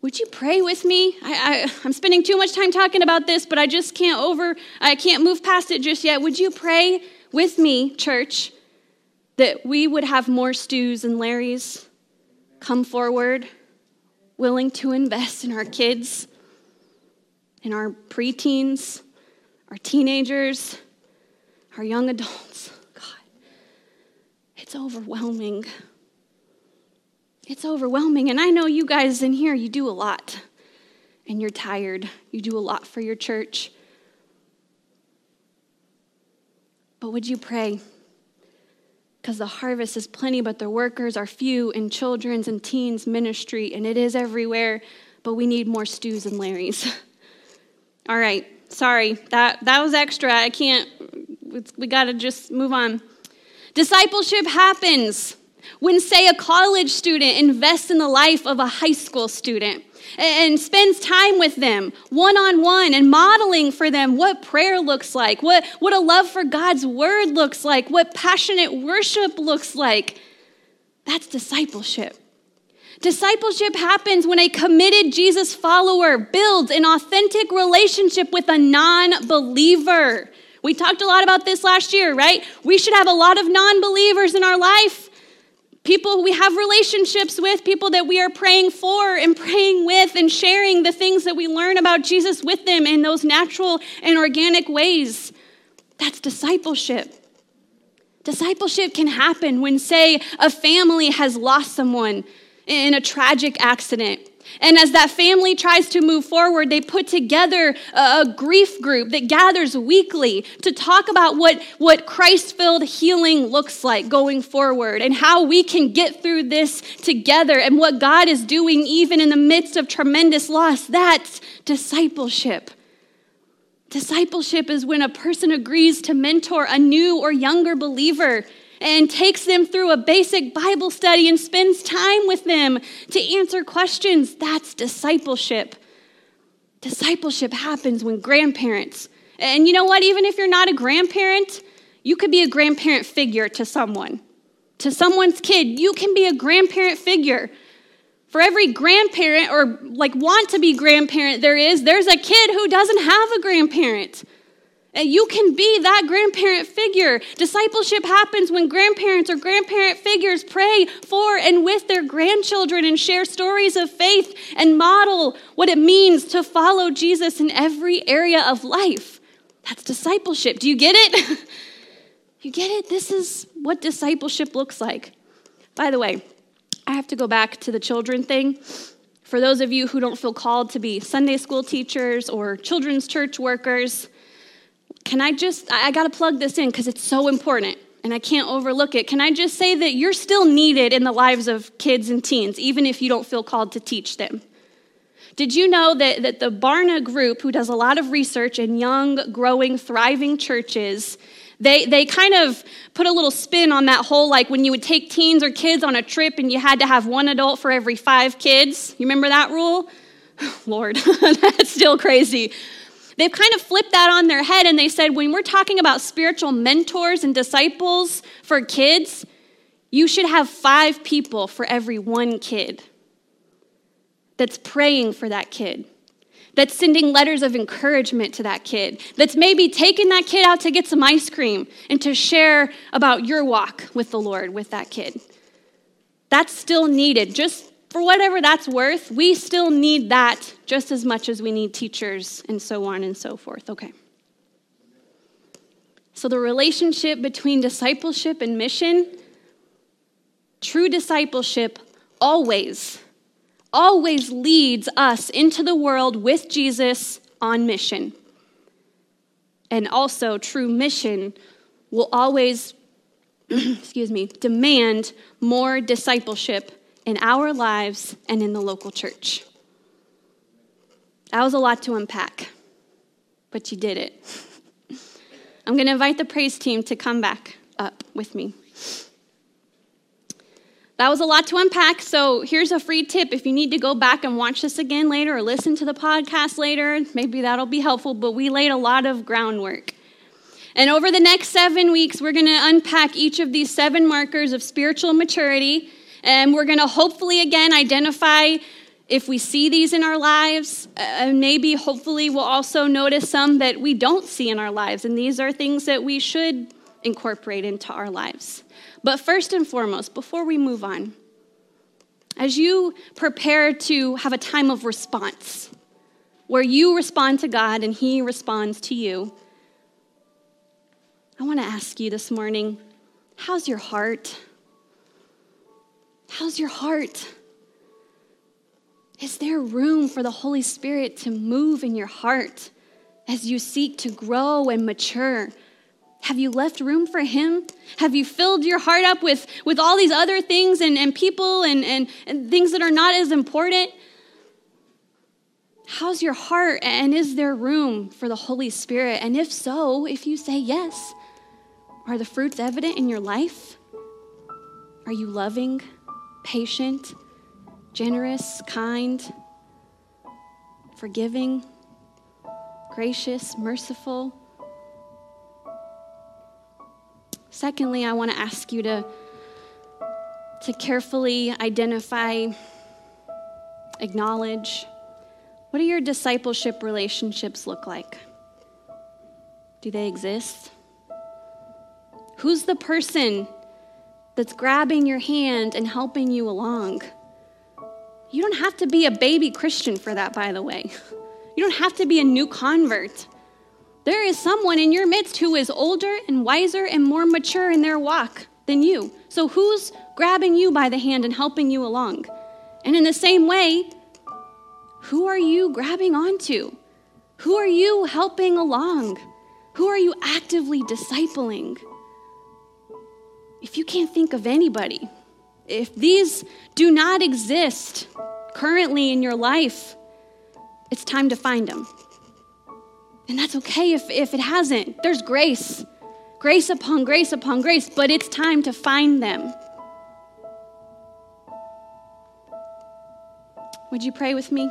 Would you pray with me? I'm spending too much time talking about this, but I can't move past it just yet. Would you pray with me, church, that we would have more Stu's and Larry's come forward, willing to invest in our kids, in our preteens, our teenagers, our young adults. God, it's overwhelming. It's overwhelming. And I know you guys in here, you do a lot. And you're tired. You do a lot for your church. But would you pray? Because the harvest is plenty, but the workers are few in children's and teens ministry, and it is everywhere, but we need more Stews and Larrys. All right, sorry, that was extra. I can't, we got to just move on. Discipleship happens when, say, a college student invests in the life of a high school student and spends time with them one-on-one and modeling for them what prayer looks like, what a love for God's word looks like, what passionate worship looks like. That's discipleship. Discipleship happens when a committed Jesus follower builds an authentic relationship with a non-believer. We talked a lot about this last year, right? We should have a lot of non-believers in our life. People we have relationships with, people that we are praying for and praying with and sharing the things that we learn about Jesus with them in those natural and organic ways. That's discipleship. Discipleship can happen when, say, a family has lost someone in a tragic accident. And as that family tries to move forward, they put together a grief group that gathers weekly to talk about what Christ-filled healing looks like going forward and how we can get through this together and what God is doing even in the midst of tremendous loss. That's discipleship. Discipleship is when a person agrees to mentor a new or younger believer and takes them through a basic Bible study and spends time with them to answer questions. That's discipleship. Discipleship happens when grandparents, and you know what, even if you're not a grandparent, you could be a grandparent figure to someone, to someone's kid. You can be a grandparent figure. For every grandparent or want-to-be grandparent there's a kid who doesn't have a grandparent. You can be that grandparent figure. Discipleship happens when grandparents or grandparent figures pray for and with their grandchildren and share stories of faith and model what it means to follow Jesus in every area of life. That's discipleship. Do you get it? You get it? This is what discipleship looks like. By the way, I have to go back to the children thing. For those of you who don't feel called to be Sunday school teachers or children's church workers, I got to plug this in because it's so important and I can't overlook it. Can I just say that you're still needed in the lives of kids and teens, even if you don't feel called to teach them? Did you know that the Barna Group, who does a lot of research in young, growing, thriving churches, they kind of put a little spin on that whole, when you would take teens or kids on a trip and you had to have one adult for every 5 kids? You remember that rule? Lord, that's still crazy. They've kind of flipped that on their head, and they said, when we're talking about spiritual mentors and disciples for kids, you should have 5 people for every 1 kid that's praying for that kid, that's sending letters of encouragement to that kid, that's maybe taking that kid out to get some ice cream and to share about your walk with the Lord with that kid. That's still needed. Just for whatever that's worth, we still need that just as much as we need teachers and so on and so forth. Okay. So the relationship between discipleship and mission, true discipleship always leads us into the world with Jesus on mission. And also true mission will always, demand more discipleship in our lives and in the local church. That was a lot to unpack, but you did it. I'm going to invite the praise team to come back up with me. That was a lot to unpack, so here's a free tip. If you need to go back and watch this again later or listen to the podcast later, maybe that'll be helpful, but we laid a lot of groundwork. And over the next 7 weeks, we're going to unpack each of these 7 markers of spiritual maturity. And we're going to hopefully, again, identify if we see these in our lives. And maybe, hopefully, we'll also notice some that we don't see in our lives. And these are things that we should incorporate into our lives. But first and foremost, before we move on, as you prepare to have a time of response, where you respond to God and He responds to you, I want to ask you this morning, how's your heart? How's your heart? Is there room for the Holy Spirit to move in your heart as you seek to grow and mature? Have you left room for Him? Have you filled your heart up with all these other things and people and things that are not as important? How's your heart, and is there room for the Holy Spirit? And if so, if you say yes, are the fruits evident in your life? Are you loving, patient, generous, kind, forgiving, gracious, merciful? Secondly, I want to ask you to carefully identify, acknowledge, what do your discipleship relationships look like? Do they exist? Who's the person that's grabbing your hand and helping you along? You don't have to be a baby Christian for that, by the way. You don't have to be a new convert. There is someone in your midst who is older and wiser and more mature in their walk than you. So who's grabbing you by the hand and helping you along? And in the same way, who are you grabbing onto? Who are you helping along? Who are you actively discipling? If you can't think of anybody, if these do not exist currently in your life, it's time to find them. And that's okay if it hasn't. There's grace, grace upon grace upon grace, but it's time to find them. Would you pray with me?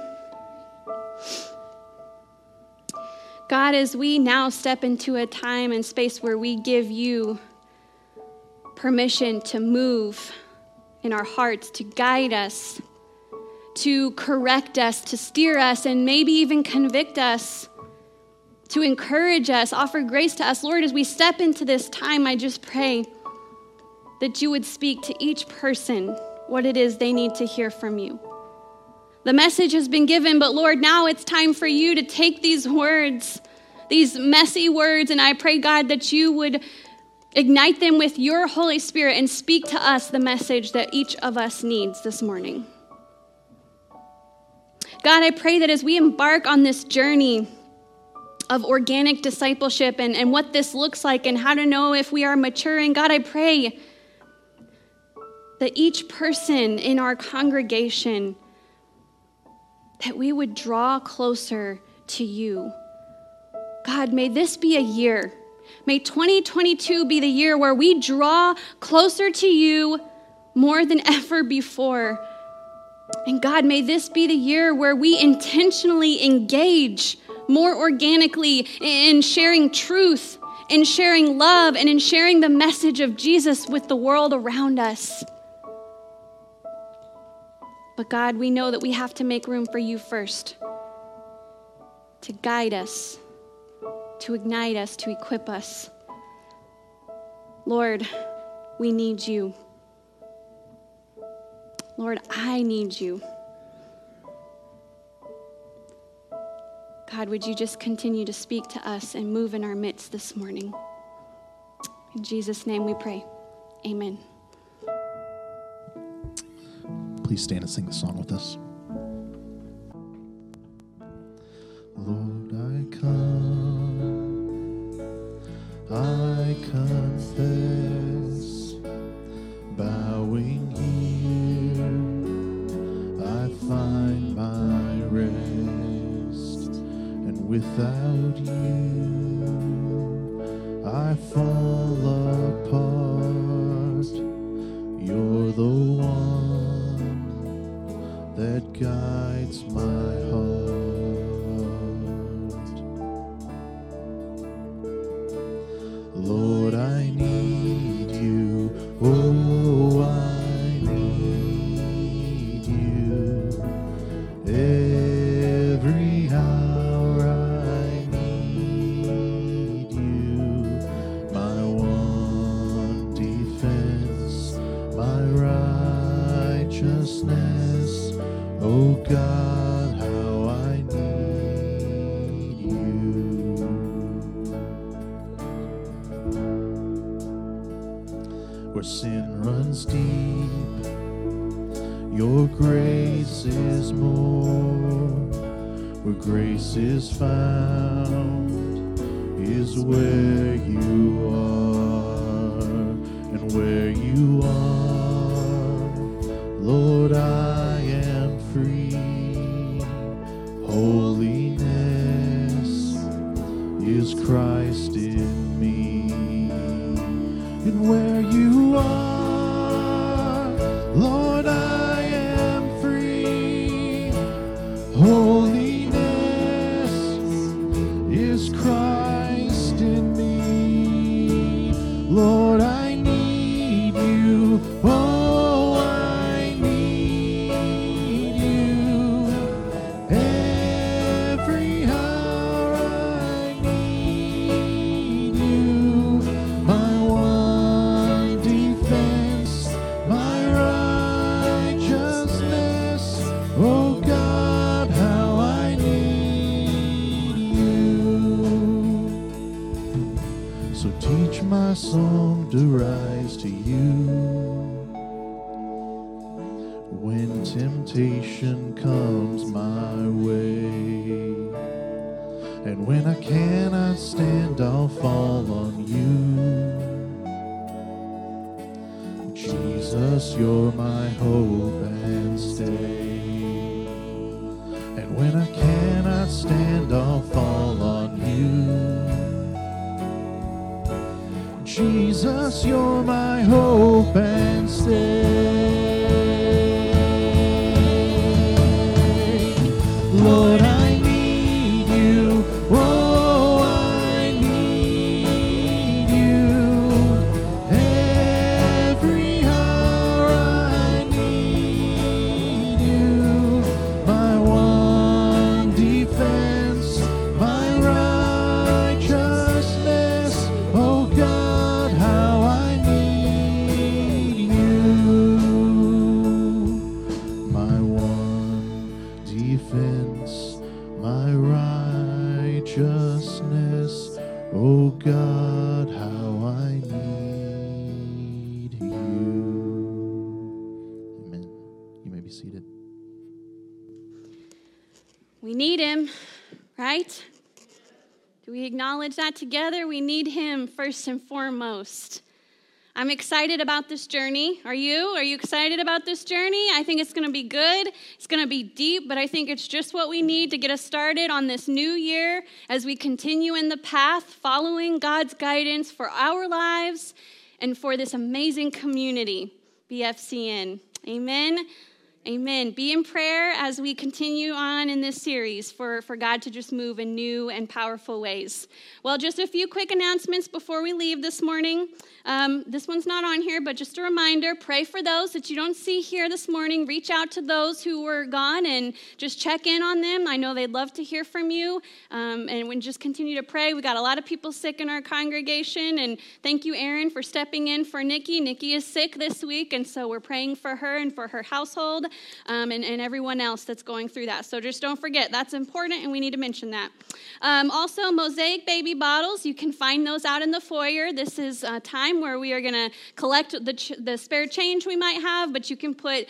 God, as we now step into a time and space where we give you permission to move in our hearts, to guide us, to correct us, to steer us, and maybe even convict us, to encourage us, offer grace to us. Lord, as we step into this time, I just pray that you would speak to each person what it is they need to hear from you. The message has been given, but Lord, now it's time for you to take these words, these messy words, and I pray, God, that you would ignite them with your Holy Spirit and speak to us the message that each of us needs this morning. God, I pray that as we embark on this journey of organic discipleship and what this looks like and how to know if we are maturing. God, I pray that each person in our congregation, that we would draw closer to you. God, may this be a year. May 2022 be the year where we draw closer to you more than ever before. And God, may this be the year where we intentionally engage more organically in sharing truth, in sharing love, and in sharing the message of Jesus with the world around us. But God, we know that we have to make room for you first, to guide us, to ignite us, to equip us. Lord, we need you. Lord, I need you. God, would you just continue to speak to us and move in our midst this morning? In Jesus' name we pray. Amen. Please stand and sing the song with us. Lord, I come, I confess, bowing here, I find my rest. Without you, I fall apart. You're the one that guides my heart. Lord, I need you. Oh, I need you. Every hour. I need God, how I need you. Where sin runs deep, your grace is more. Where grace is found is where you are. And where you are, Lord, I am free. Holiness is Christ in me. And where you are, Lord, I am free. Holiness is Christ in me. Lord, I need you. Oh, I need you. Every hour I need you. My one defense, my righteousness. Oh God, how I need you. So teach my song to rise to you. When temptation comes my way, and when I cannot stand, I'll fall on you. Jesus, you're my hope and stay. And when I cannot stand, I'll fall on you. Jesus, you're my hope and stay. Lord, I need you. Oh, I need you. Every hour I need you. My one defense, my righteousness. Oh God, how I need you. My one defense, my righteousness, oh God, how I need you. Amen. You may be seated. We need him, right? Do we acknowledge that together? We need him first and foremost. I'm excited about this journey. Are you? Are you excited about this journey? I think it's going to be good. It's going to be deep, but I think it's just what we need to get us started on this new year as we continue in the path, following God's guidance for our lives and for this amazing community, BFCN. Amen. Amen. Be in prayer as we continue on in this series for God to just move in new and powerful ways. Well, just a few quick announcements before we leave this morning. This one's not on here, but just a reminder, pray for those that you don't see here this morning. Reach out to those who were gone and just check in on them. I know they'd love to hear from you. And we just continue to pray. We got a lot of people sick in our congregation. And thank you, Aaron, for stepping in for Nikki. Nikki is sick this week, and so we're praying for her and for her household and everyone else that's going through that. So just don't forget, that's important, and we need to mention that. Also, Mosaic baby bottles, you can find those out in the foyer. This is time where we are going to collect the spare change we might have, but you can put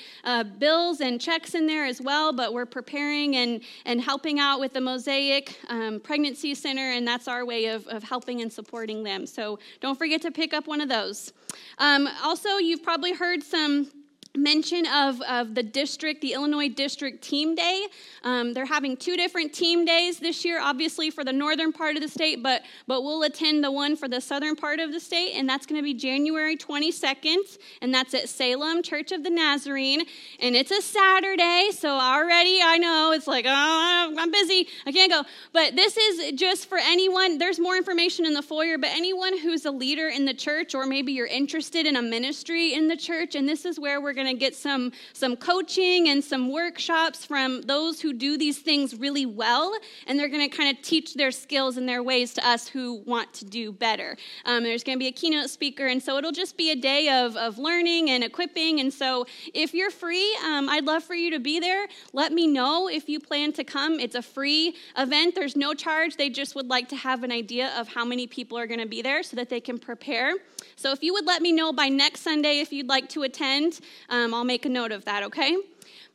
bills and checks in there as well. But we're preparing and helping out with the Mosaic Pregnancy Center, and that's our way of helping and supporting them. So don't forget to pick up one of those. Also, you've probably heard some mention of the district, the Illinois District Team Day. They're having two different team days this year, obviously for the northern part of the state, but we'll attend the one for the southern part of the state, and that's going to be January 22nd, and that's at Salem Church of the Nazarene, and it's a Saturday, so already I know it's like, oh, I'm busy, I can't go. But this is just for anyone. There's more information in the foyer, but anyone who's a leader in the church, or maybe you're interested in a ministry in the church, and this is where we're going going to get some coaching and some workshops from those who do these things really well, and they're going to kind of teach their skills and their ways to us who want to do better. There's going to be a keynote speaker, and so it'll just be a day of learning and equipping, and so if you're free, I'd love for you to be there. Let me know if you plan to come. It's a free event. There's no charge. They just would like to have an idea of how many people are going to be there so that they can prepare. So if you would let me know by next Sunday if you'd like to attend, I'll make a note of that, okay?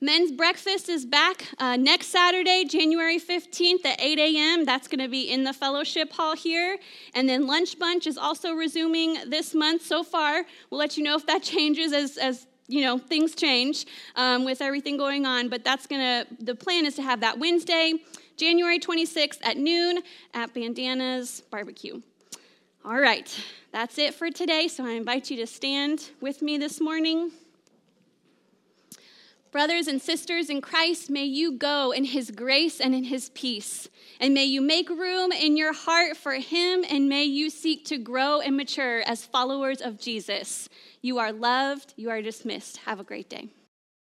Men's breakfast is back next Saturday, January 15th at 8 a.m. That's going to be in the fellowship hall here. And then Lunch Bunch is also resuming this month so far. We'll let you know if that changes as you know, things change with everything going on, but the plan is to have that Wednesday, January 26th at noon at Bandana's Barbecue. All right, that's it for today, so I invite you to stand with me this morning. Brothers and sisters in Christ, may you go in his grace and in his peace, and may you make room in your heart for him, and may you seek to grow and mature as followers of Jesus. You are loved. You are dismissed. Have a great day.